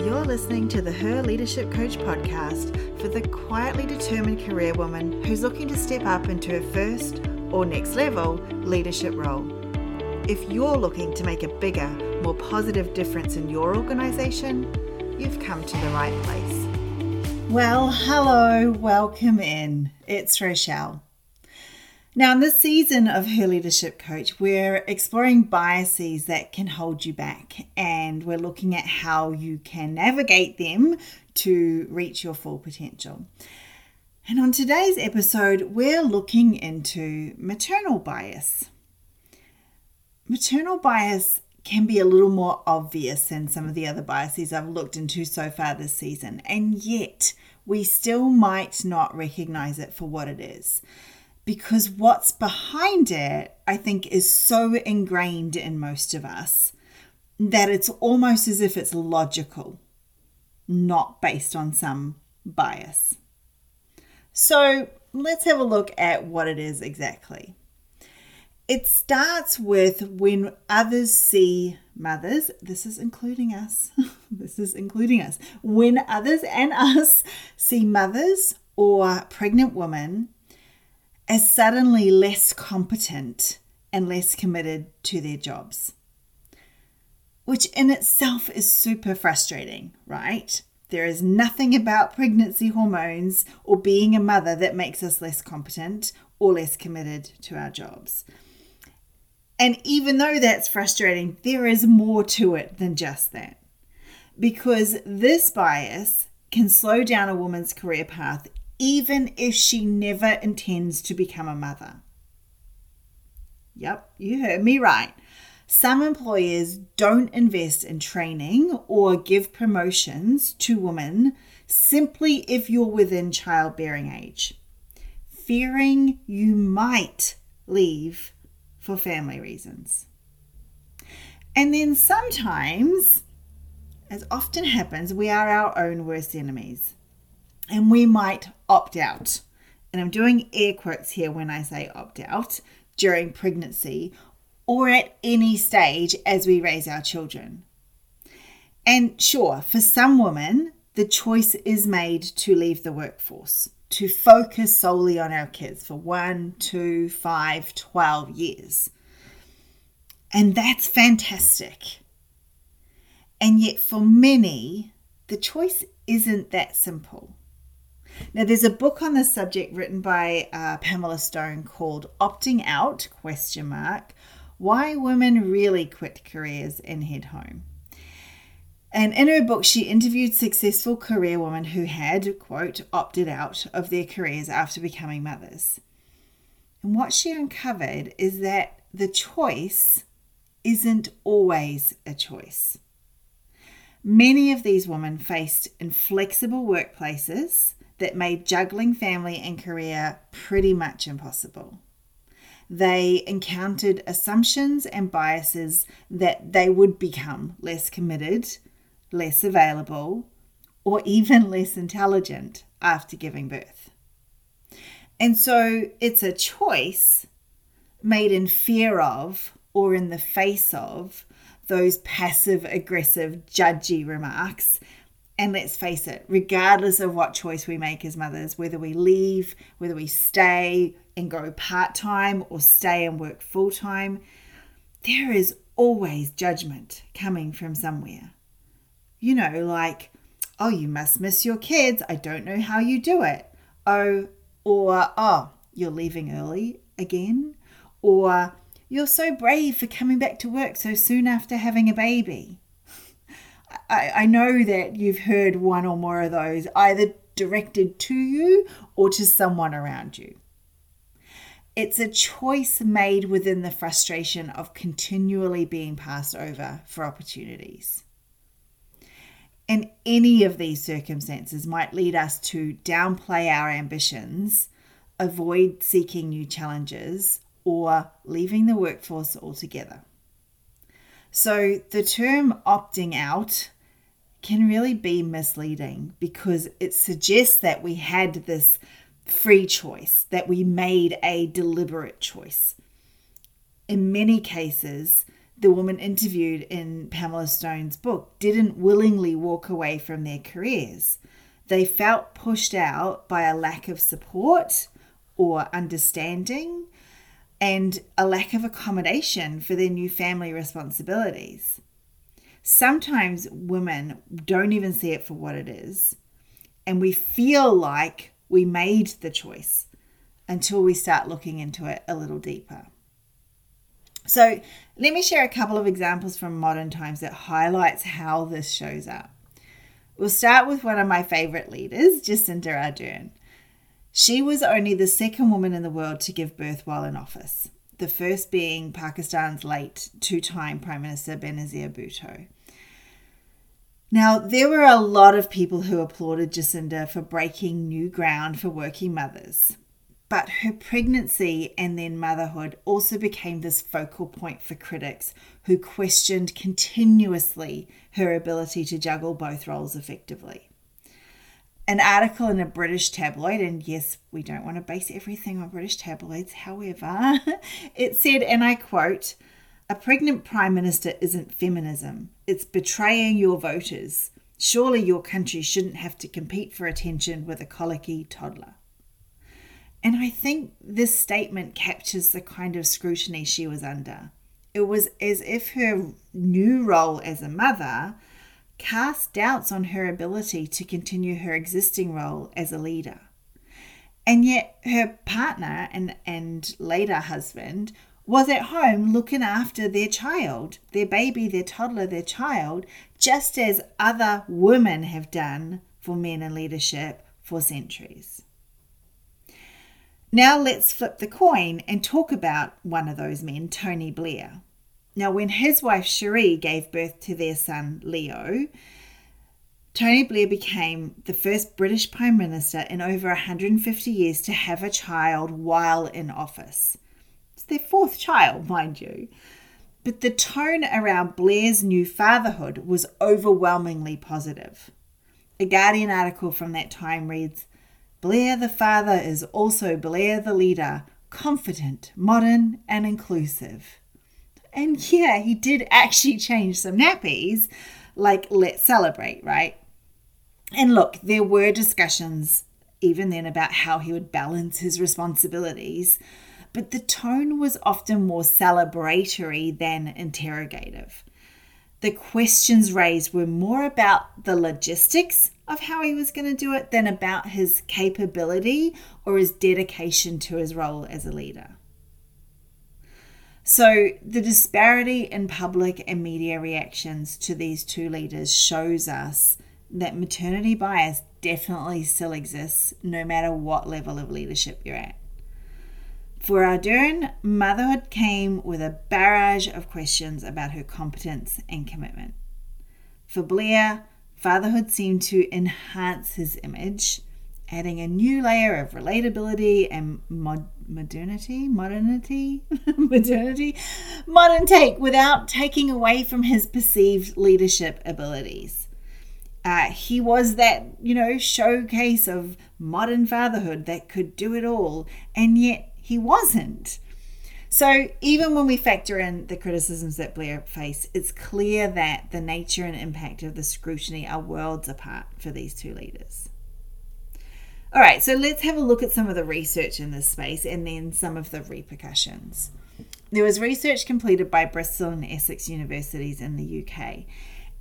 You're listening to the Her Leadership Coach podcast for the quietly determined career woman who's looking to step up into her first or next level leadership role. If you're looking to make a bigger, more positive difference in your organization, you've come to the right place. Well, hello, welcome in. It's Rochelle. Now, in this season of Her Leadership Coach, we're exploring biases that can hold you back, and we're looking at how you can navigate them to reach your full potential. And on today's episode, we're looking into maternal bias. Maternal bias can be a little more obvious than some of the other biases I've looked into so far this season, and yet we still might not recognize it for what it is. Because what's behind it, I think, is so ingrained in most of us that it's almost as if it's logical, not based on some bias. So let's have a look at what it is exactly. It starts with when others see mothers, this is including us, when others and us see mothers or pregnant women as suddenly less competent and less committed to their jobs, which in itself is super frustrating, right? There is nothing about pregnancy hormones or being a mother that makes us less competent or less committed to our jobs. And even though that's frustrating, there is more to it than just that, because this bias can slow down a woman's career path even if she never intends to become a mother. Yep, you heard me right. Some employers don't invest in training or give promotions to women simply if you're within childbearing age, fearing you might leave for family reasons. And then sometimes, as often happens, we are our own worst enemies. And we might opt out. And I'm doing air quotes here when I say opt out during pregnancy or at any stage as we raise our children. And sure, for some women, the choice is made to leave the workforce, to focus solely on our kids for 1, 2, 5, 12 years. And that's fantastic. And yet for many, the choice isn't that simple. Now, there's a book on this subject written by Pamela Stone called Opting Out, Why Women Really Quit Careers and Head Home. And in her book, she interviewed successful career women who had, quote, opted out of their careers after becoming mothers. And what she uncovered is that the choice isn't always a choice. Many of these women faced inflexible workplaces that made juggling family and career pretty much impossible. They encountered assumptions and biases that they would become less committed, less available, or even less intelligent after giving birth. And so it's a choice made in fear of or in the face of those passive-aggressive, judgy remarks. And let's face it, regardless of what choice we make as mothers, whether we leave, whether we stay and go part-time or stay and work full-time, there is always judgment coming from somewhere. You know, like, oh, you must miss your kids. I don't know how you do it. Oh, you're leaving early again. Or you're so brave for coming back to work so soon after having a baby. I know that you've heard one or more of those either directed to you or to someone around you. It's a choice made within the frustration of continually being passed over for opportunities. And any of these circumstances might lead us to downplay our ambitions, avoid seeking new challenges, or leaving the workforce altogether. So the term opting out can really be misleading because it suggests that we had this free choice, that we made a deliberate choice. In many cases, the woman interviewed in Pamela Stone's book didn't willingly walk away from their careers. They felt pushed out by a lack of support or understanding and a lack of accommodation for their new family responsibilities. Sometimes women don't even see it for what it is, and we feel like we made the choice until we start looking into it a little deeper. So let me share a couple of examples from modern times that highlights how this shows up. We'll start with one of my favorite leaders, Jacinda Ardern. She was only the second woman in the world to give birth while in office, the first being Pakistan's late two-time Prime Minister Benazir Bhutto. Now, there were a lot of people who applauded Jacinda for breaking new ground for working mothers, but her pregnancy and then motherhood also became this focal point for critics who questioned continuously her ability to juggle both roles effectively. An article in a British tabloid, and yes, we don't want to base everything on British tabloids, however, it said, and I quote, "A pregnant prime minister isn't feminism. It's betraying your voters. Surely your country shouldn't have to compete for attention with a colicky toddler." And I think this statement captures the kind of scrutiny she was under. It was as if her new role as a mother cast doubts on her ability to continue her existing role as a leader. And yet her partner and later husband was at home looking after their child, their baby, their toddler, their child, just as other women have done for men in leadership for centuries. Now let's flip the coin and talk about one of those men, Tony Blair. Now, when his wife Cherie gave birth to their son Leo, Tony Blair became the first British Prime Minister in over 150 years to have a child while in office. It's their fourth child, mind you. But the tone around Blair's new fatherhood was overwhelmingly positive. A Guardian article from that time reads, "Blair the father is also Blair the leader, confident, modern, and inclusive." And yeah, he did actually change some nappies, like let's celebrate, right? And look, there were discussions even then about how he would balance his responsibilities, but the tone was often more celebratory than interrogative. The questions raised were more about the logistics of how he was going to do it than about his capability or his dedication to his role as a leader. So the disparity in public and media reactions to these two leaders shows us that maternity bias definitely still exists no matter what level of leadership you're at. For Ardern, motherhood came with a barrage of questions about her competence and commitment. For Blair, fatherhood seemed to enhance his image, adding a new layer of relatability and modern take without taking away from his perceived leadership abilities. He was that, showcase of modern fatherhood that could do it all, and yet he wasn't. So even when we factor in the criticisms that Blair faced, it's clear that the nature and impact of the scrutiny are worlds apart for these two leaders. All right, so let's have a look at some of the research in this space and then some of the repercussions. There was research completed by Bristol and Essex universities in the UK,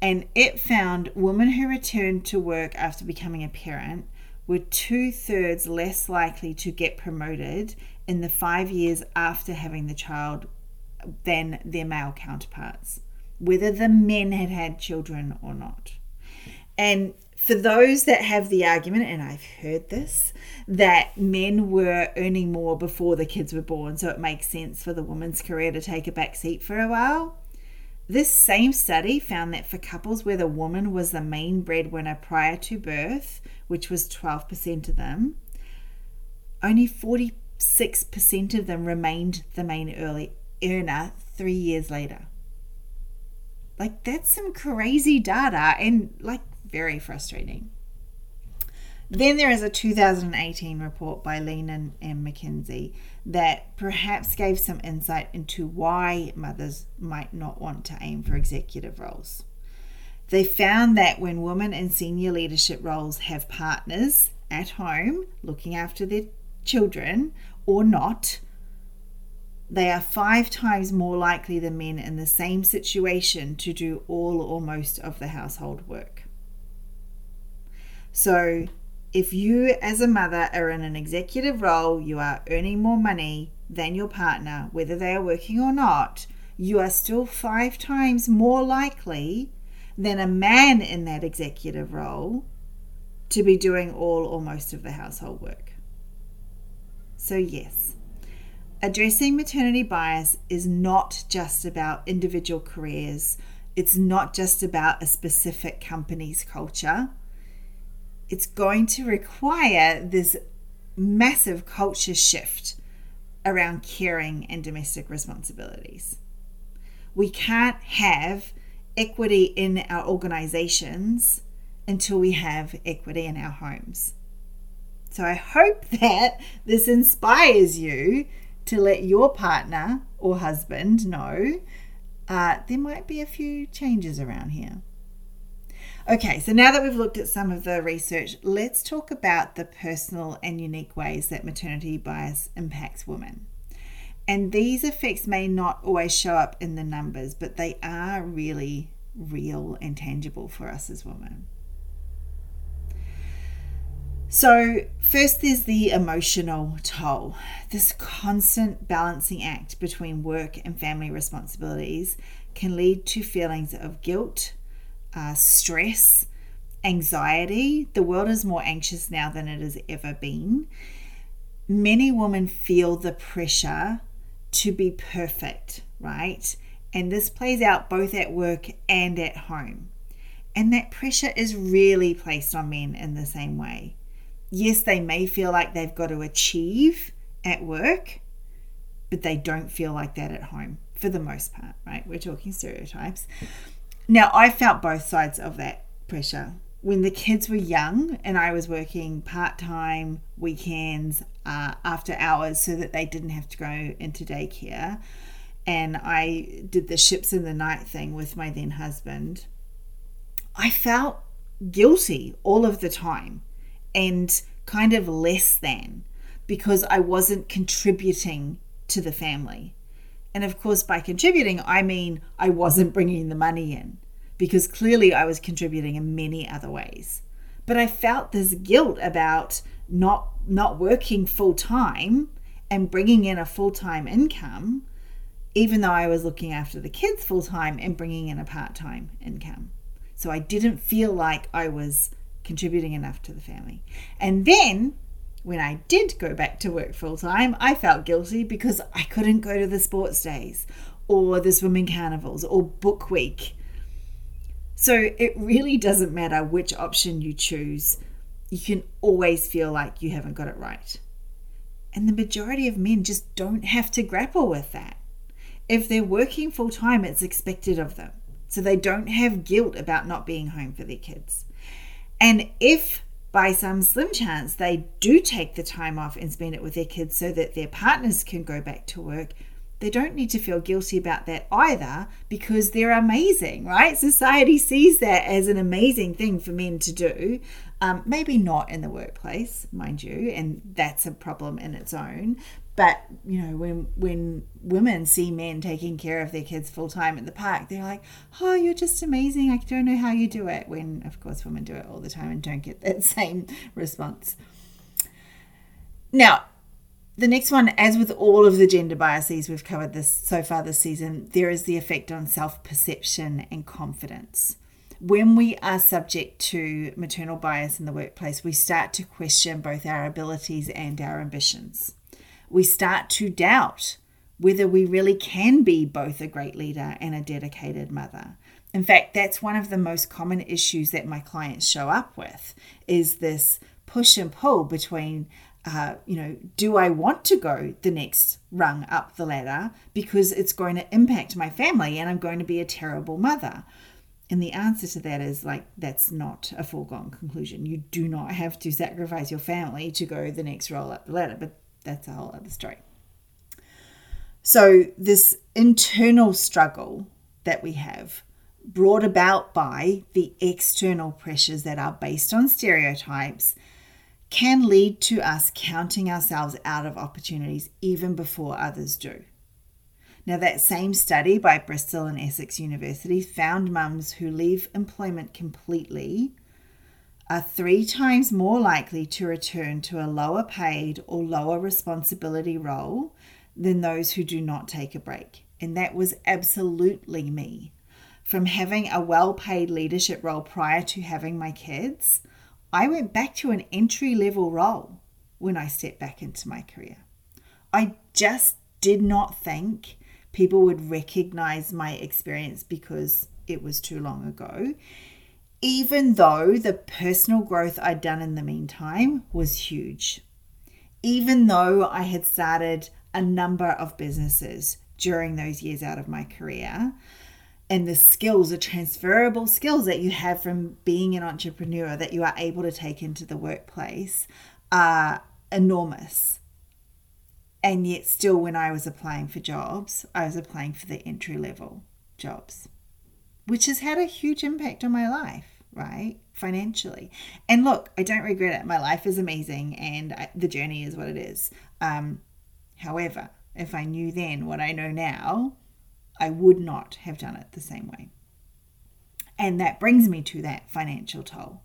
and it found women who returned to work after becoming a parent were 2/3 less likely to get promoted in the 5 years after having the child than their male counterparts, whether the men had had children or not. And for those that have the argument, and I've heard this, that men were earning more before the kids were born, so it makes sense for the woman's career to take a back seat for a while, this same study found that for couples where the woman was the main breadwinner prior to birth, which was 12% of them, only 46% of them remained the main earner 3 years later. Like, that's some crazy data and, very frustrating. Then there is a 2018 report by Lean In and McKinsey that perhaps gave some insight into why mothers might not want to aim for executive roles. They found that when women in senior leadership roles have partners at home looking after their children or not, they are 5 times more likely than men in the same situation to do all or most of the household work. So, if you as a mother are in an executive role, you are earning more money than your partner, whether they are working or not, you are still 5 times more likely than a man in that executive role to be doing all or most of the household work. So yes, addressing maternity bias is not just about individual careers. It's not just about a specific company's culture. It's going to require this massive culture shift around caring and domestic responsibilities. We can't have equity in our organizations until we have equity in our homes. So I hope that this inspires you to let your partner or husband know there might be a few changes around here. Okay, so now that we've looked at some of the research, let's talk about the personal and unique ways that maternity bias impacts women. And these effects may not always show up in the numbers, but they are really real and tangible for us as women. So first, there's the emotional toll. This constant balancing act between work and family responsibilities can lead to feelings of guilt, stress, anxiety. The world is more anxious now than it has ever been. Many women feel the pressure to be perfect, right? And this plays out both at work and at home. And that pressure is really placed on men in the same way. Yes, they may feel like they've got to achieve at work, but they don't feel like that at home for the most part, right? We're talking stereotypes. Now, I felt both sides of that pressure. When the kids were young and I was working part-time, weekends, after hours so that they didn't have to go into daycare, and I did the ships in the night thing with my then husband, I felt guilty all of the time and kind of less than because I wasn't contributing to the family. And of course, by contributing, I mean I wasn't bringing the money in because clearly I was contributing in many other ways. But I felt this guilt about not working full time and bringing in a full-time income, even though I was looking after the kids full time and bringing in a part-time income. So I didn't feel like I was contributing enough to the family. And then when I did go back to work full-time, I felt guilty because I couldn't go to the sports days or the swimming carnivals or book week. So it really doesn't matter which option you choose. You can always feel like you haven't got it right. And the majority of men just don't have to grapple with that. If they're working full-time, it's expected of them. So they don't have guilt about not being home for their kids. And if by some slim chance they do take the time off and spend it with their kids so that their partners can go back to work, they don't need to feel guilty about that either because they're amazing, right? Society sees that as an amazing thing for men to do. Maybe not in the workplace, mind you, and that's a problem in its own. But, you know, when women see men taking care of their kids full time at the park, they're like, oh, you're just amazing. I don't know how you do it. When, of course, women do it all the time and don't get that same response. Now, the next one, as with all of the gender biases we've covered this so far this season, there is the effect on self-perception and confidence. When we are subject to maternal bias in the workplace, we start to question both our abilities and our ambitions. We start to doubt whether we really can be both a great leader and a dedicated mother. In fact, that's one of the most common issues that my clients show up with, is this push and pull between, do I want to go the next rung up the ladder because it's going to impact my family and I'm going to be a terrible mother? And the answer to that is, like, that's not a foregone conclusion. You do not have to sacrifice your family to go the next role up the ladder, but that's a whole other story. So this internal struggle that we have, brought about by the external pressures that are based on stereotypes, can lead to us counting ourselves out of opportunities even before others do. Now, that same study by Bristol and Essex universities found mums who leave employment completely are 3 times more likely to return to a lower paid or lower responsibility role than those who do not take a break. And that was absolutely me. From having a well-paid leadership role prior to having my kids, I went back to an entry-level role when I stepped back into my career. I just did not think people would recognize my experience because it was too long ago, even though the personal growth I'd done in the meantime was huge. Even though I had started a number of businesses during those years out of my career, and the skills are transferable skills that you have from being an entrepreneur that you are able to take into the workplace are enormous. And yet still, when I was applying for jobs, I was applying for the entry-level jobs, which has had a huge impact on my life, right? Financially. And look, I don't regret it. My life is amazing and the journey is what it is. However, if I knew then what I know now, I would not have done it the same way. And that brings me to that financial toll,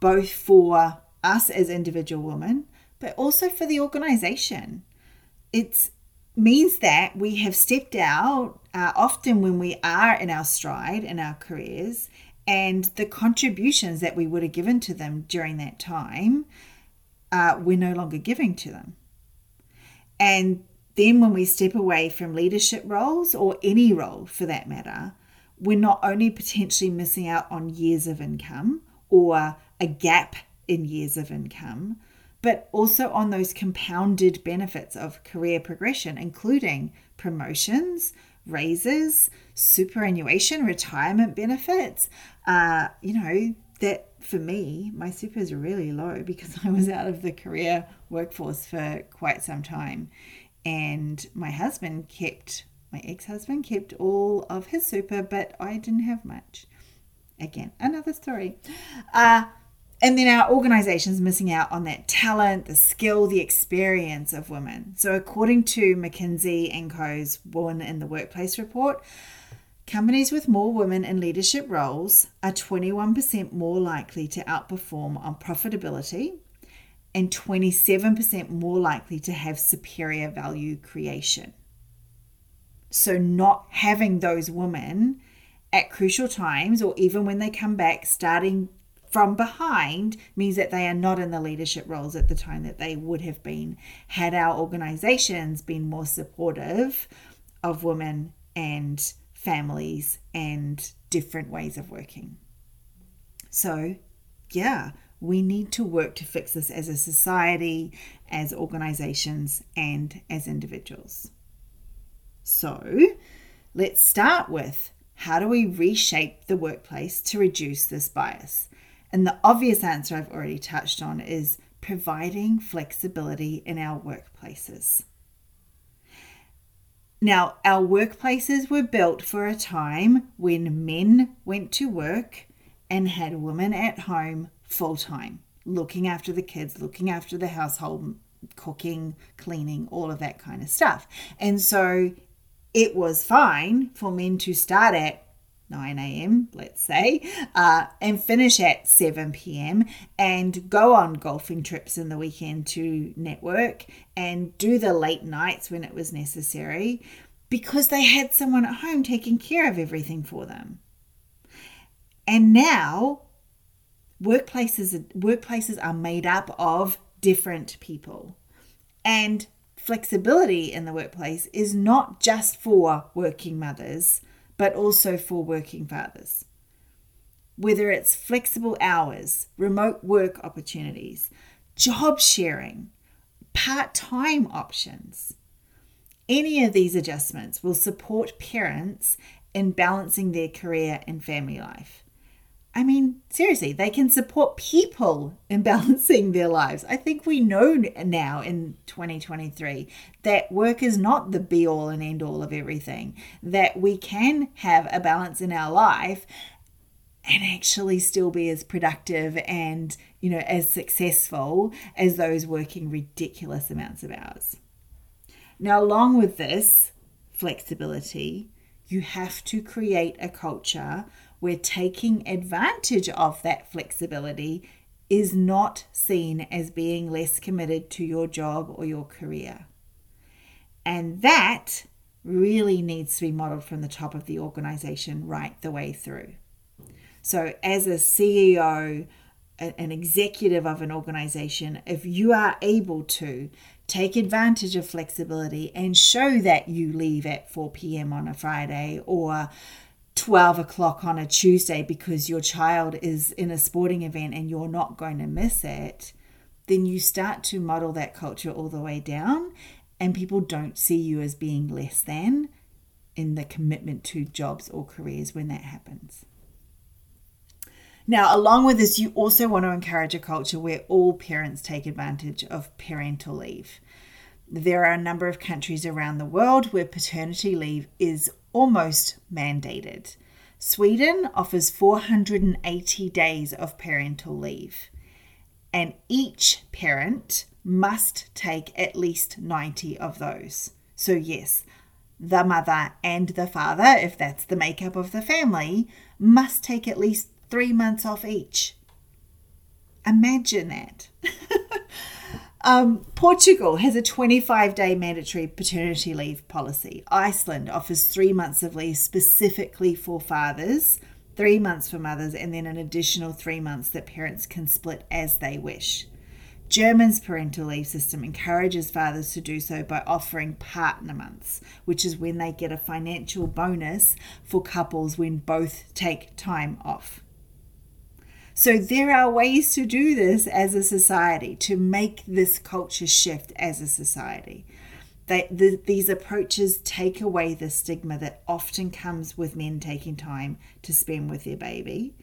both for us as individual women, but also for the organization. It means that we have stepped out often when we are in our stride in our careers, and the contributions that we would have given to them during that time, we're no longer giving to them. And then when we step away from leadership roles, or any role for that matter, we're not only potentially missing out on years of income or a gap in years of income, but also on those compounded benefits of career progression, including promotions, raises, superannuation, retirement benefits. That for me, my super is really low because I was out of the career workforce for quite some time. And my ex-husband kept all of his super, but I didn't have much. Again, another story. And then our organization's missing out on that talent, the skill, the experience of women. So according to McKinsey & Co.'s Women in the Workplace report, companies with more women in leadership roles are 21% more likely to outperform on profitability, and 27% more likely to have superior value creation. So not having those women at crucial times, or even when they come back starting from behind, means that they are not in the leadership roles at the time that they would have been had our organizations been more supportive of women and families and different ways of working. So, yeah. We need to work to fix this as a society, as organizations, and as individuals. So let's start with, how do we reshape the workplace to reduce this bias? And the obvious answer I've already touched on is providing flexibility in our workplaces. Now, our workplaces were built for a time when men went to work and had women at home full-time, looking after the kids, looking after the household, cooking, cleaning, all of that kind of stuff. And so it was fine for men to start at 9 a.m., let's say, and finish at 7 p.m. and go on golfing trips in the weekend to network and do the late nights when it was necessary, because they had someone at home taking care of everything for them. And now workplaces are made up of different people, and flexibility in the workplace is not just for working mothers, but also for working fathers. Whether it's flexible hours, remote work opportunities, job sharing, part-time options, any of these adjustments will support parents in balancing their career and family life. I mean, seriously, they can support people in balancing their lives. I think we know now in 2023 that work is not the be all and end all of everything, that we can have a balance in our life and actually still be as productive and, you know, as successful as those working ridiculous amounts of hours. Now, along with this flexibility, you have to create a culture where taking advantage of that flexibility is not seen as being less committed to your job or your career. And that really needs to be modeled from the top of the organization right the way through. So as a CEO, an executive of an organization, if you are able to take advantage of flexibility and show that you leave at 4 p.m. on a Friday or 12 o'clock on a Tuesday because your child is in a sporting event and you're not going to miss it, then you start to model that culture all the way down and people don't see you as being less than in the commitment to jobs or careers when that happens. Now, along with this, you also want to encourage a culture where all parents take advantage of parental leave. There are a number of countries around the world where paternity leave is almost mandated. Sweden offers 480 days of parental leave, and each parent must take at least 90 of those. So yes, the mother and the father, if that's the makeup of the family, must take at least 3 months off each. Imagine that. Portugal has a 25-day mandatory paternity leave policy. Iceland offers 3 months of leave specifically for fathers, 3 months for mothers, and then an additional 3 months that parents can split as they wish. Germany's parental leave system encourages fathers to do so by offering partner months, which is when they get a financial bonus for couples when both take time off. So there are ways to do this as a society, to make this culture shift as a society. These approaches take away the stigma that often comes with men taking time to spend with their baby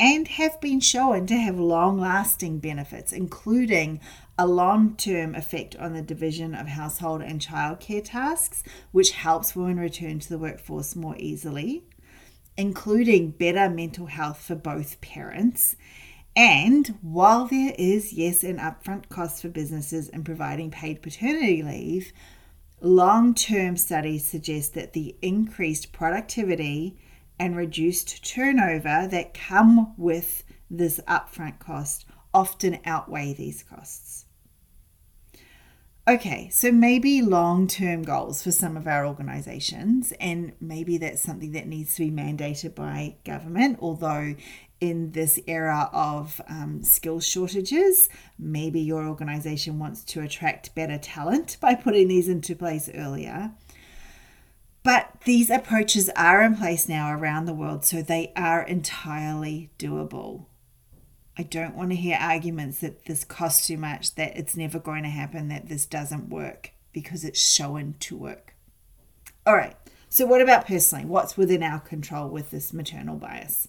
and have been shown to have long-lasting benefits, including a long-term effect on the division of household and childcare tasks, which helps women return to the workforce more easily, including better mental health for both parents. And while there is, yes, an upfront cost for businesses in providing paid paternity leave, long-term studies suggest that the increased productivity and reduced turnover that come with this upfront cost often outweigh these costs. Okay, so maybe long-term goals for some of our organizations, and maybe that's something that needs to be mandated by government, although in this era of skill shortages, maybe your organization wants to attract better talent by putting these into place earlier. But these approaches are in place now around the world, so they are entirely doable. I don't want to hear arguments that this costs too much, that it's never going to happen, that this doesn't work, because it's shown to work. All right, so what about personally? What's within our control with this maternal bias?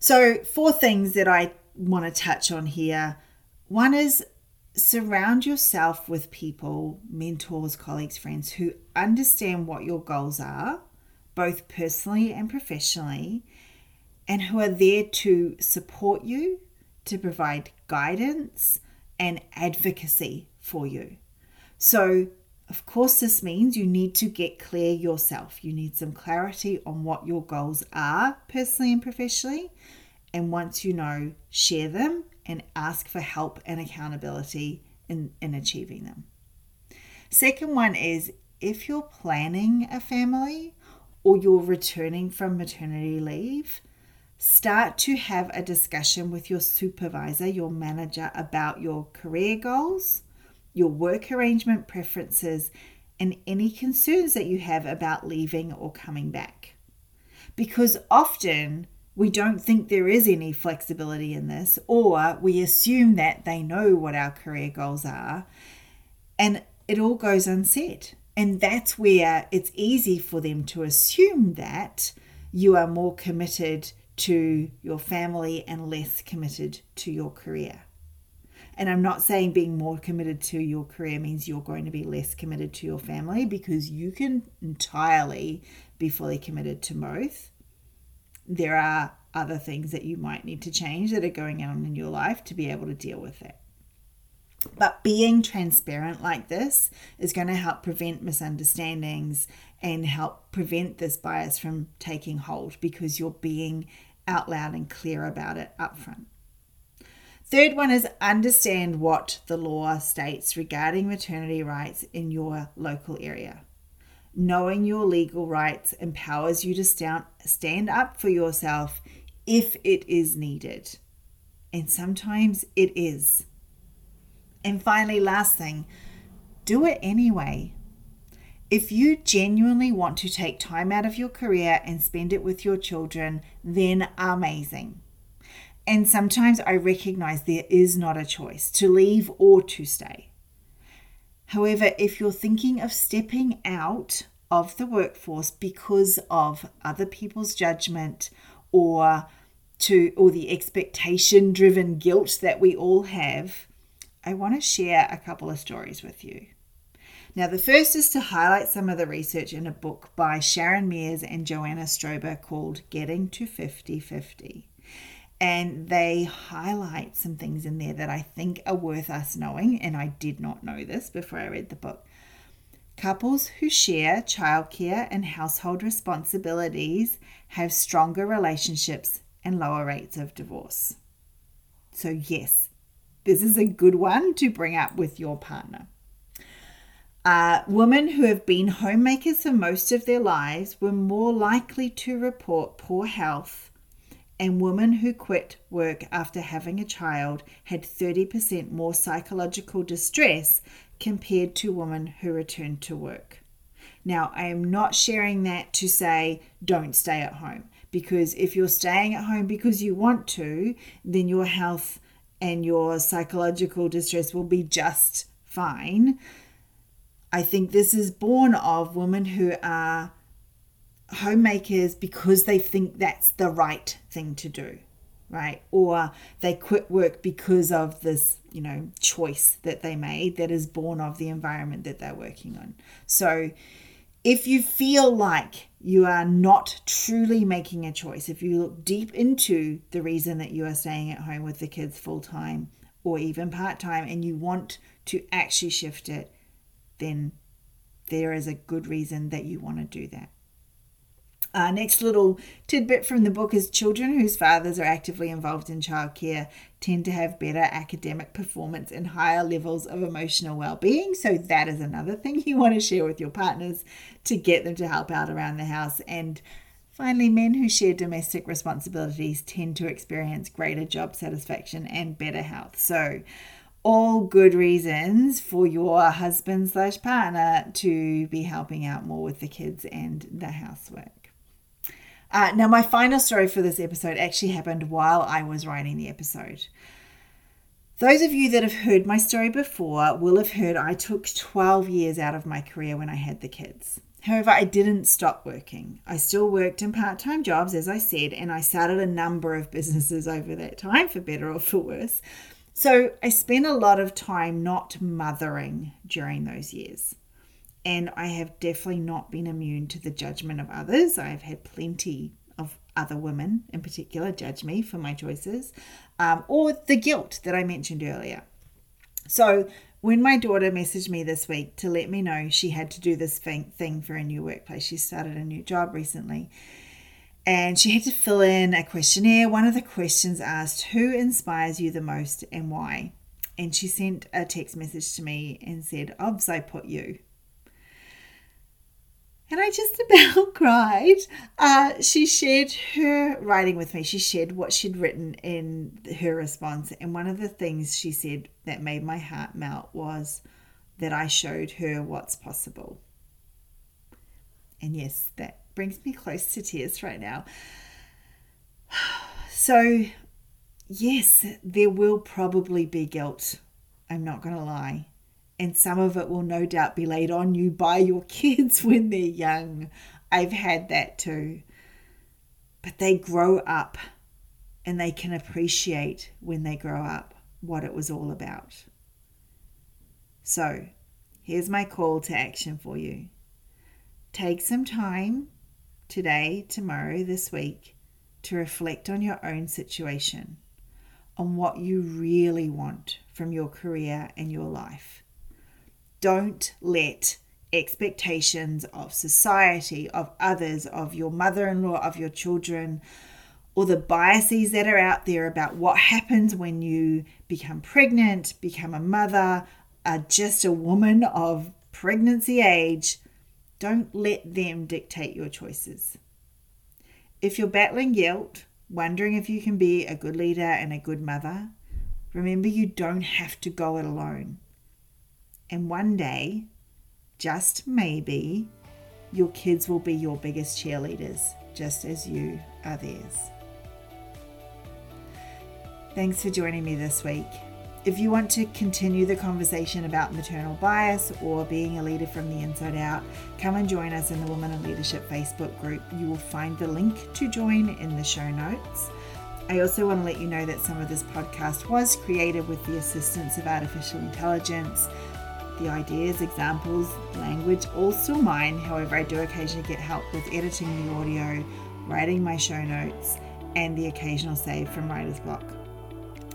So 4 things that I want to touch on here. One is surround yourself with people, mentors, colleagues, friends who understand what your goals are, both personally and professionally, and who are there to support you, to provide guidance and advocacy for you. So, of course, this means you need to get clear yourself. You need some clarity on what your goals are personally and professionally. And once you know, share them and ask for help and accountability in achieving them. Second one is, if you're planning a family or you're returning from maternity leave, start to have a discussion with your supervisor, your manager, about your career goals, your work arrangement preferences, and any concerns that you have about leaving or coming back. Because often we don't think there is any flexibility in this, or we assume that they know what our career goals are, and it all goes unsaid. And that's where it's easy for them to assume that you are more committed to your family and less committed to your career. And I'm not saying being more committed to your career means you're going to be less committed to your family, because you can entirely be fully committed to both. There are other things that you might need to change that are going on in your life to be able to deal with that. But being transparent like this is going to help prevent misunderstandings and help prevent this bias from taking hold, because you're being out loud and clear about it up front. Third one is understand what the law states regarding maternity rights in your local area. Knowing your legal rights empowers you to stand up for yourself if it is needed. And sometimes it is. And finally, last thing, do it anyway. If you genuinely want to take time out of your career and spend it with your children, then amazing. And sometimes I recognize there is not a choice to leave or to stay. However, if you're thinking of stepping out of the workforce because of other people's judgment or the expectation-driven guilt that we all have, I want to share a couple of stories with you. Now, the first is to highlight some of the research in a book by Sharon Mears and Joanna Strober called Getting to 50-50. And they highlight some things in there that I think are worth us knowing, and I did not know this before I read the book. Couples who share childcare and household responsibilities have stronger relationships and lower rates of divorce. So yes, this is a good one to bring up with your partner. Women who have been homemakers for most of their lives were more likely to report poor health, and women who quit work after having a child had 30% more psychological distress compared to women who returned to work. Now, I am not sharing that to say don't stay at home, because if you're staying at home because you want to, then your health and your psychological distress will be just fine. I think this is born of women who are homemakers because they think that's the right thing to do, right? Or they quit work because of this, choice that they made that is born of the environment that they're working on. So if you feel like you are not truly making a choice, if you look deep into the reason that you are staying at home with the kids full time or even part time and you want to actually shift it, then there is a good reason that you want to do that. Our next little tidbit from the book is children whose fathers are actively involved in childcare tend to have better academic performance and higher levels of emotional well-being. So that is another thing you want to share with your partners to get them to help out around the house. And finally, men who share domestic responsibilities tend to experience greater job satisfaction and better health. So all good reasons for your husband/partner to be helping out more with the kids and the housework. Now, my final story for this episode actually happened while I was writing the episode. Those of you that have heard my story before will have heard I took 12 years out of my career when I had the kids. However, I didn't stop working. I still worked in part-time jobs, as I said, and I started a number of businesses over that time, for better or for worse. So I spent a lot of time not mothering during those years. And I have definitely not been immune to the judgment of others. I've had plenty of other women in particular judge me for my choices, or the guilt that I mentioned earlier. So when my daughter messaged me this week to let me know she had to do this thing for a new workplace, she started a new job recently, and she had to fill in a questionnaire. One of the questions asked, who inspires you the most and why? And she sent a text message to me and said, obs, I put you. And I just about cried. She shared her writing with me. She shared what she'd written in her response. And one of the things she said that made my heart melt was that I showed her what's possible. And yes, that brings me close to tears right now. So yes, there will probably be guilt. I'm not going to lie. and some of it will no doubt be laid on you by your kids when they're young. I've had that too. But they grow up and they can appreciate when they grow up what it was all about. So here's my call to action for you. Take some time today, tomorrow, this week to reflect on your own situation, on what you really want from your career and your life. Don't let expectations of society, of others, of your mother-in-law, of your children, or the biases that are out there about what happens when you become pregnant, become a mother, are just a woman of pregnancy age. Don't let them dictate your choices. If you're battling guilt, wondering if you can be a good leader and a good mother, remember you don't have to go it alone. And one day, just maybe, your kids will be your biggest cheerleaders, just as you are theirs. Thanks for joining me this week. If you want to continue the conversation about maternal bias or being a leader from the inside out, come and join us in the Women in Leadership Facebook group. You will find the link to join in the show notes. I also want to let you know that some of this podcast was created with the assistance of artificial intelligence. The ideas, examples, language, all still mine. However, I do occasionally get help with editing the audio, writing my show notes, and the occasional save from writer's block.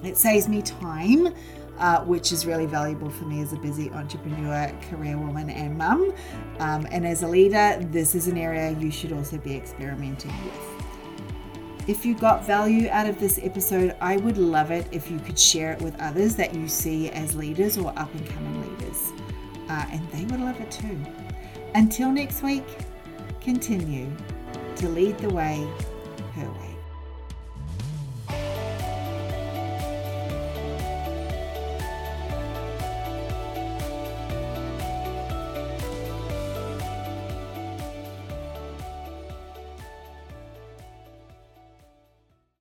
It saves me time, which is really valuable for me as a busy entrepreneur, career woman, and mum. And as a leader, this is an area you should also be experimenting with. If you got value out of this episode, I would love it if you could share it with others that you see as leaders or up-and-coming leaders. And they would love it too. Until next week, continue to lead the way.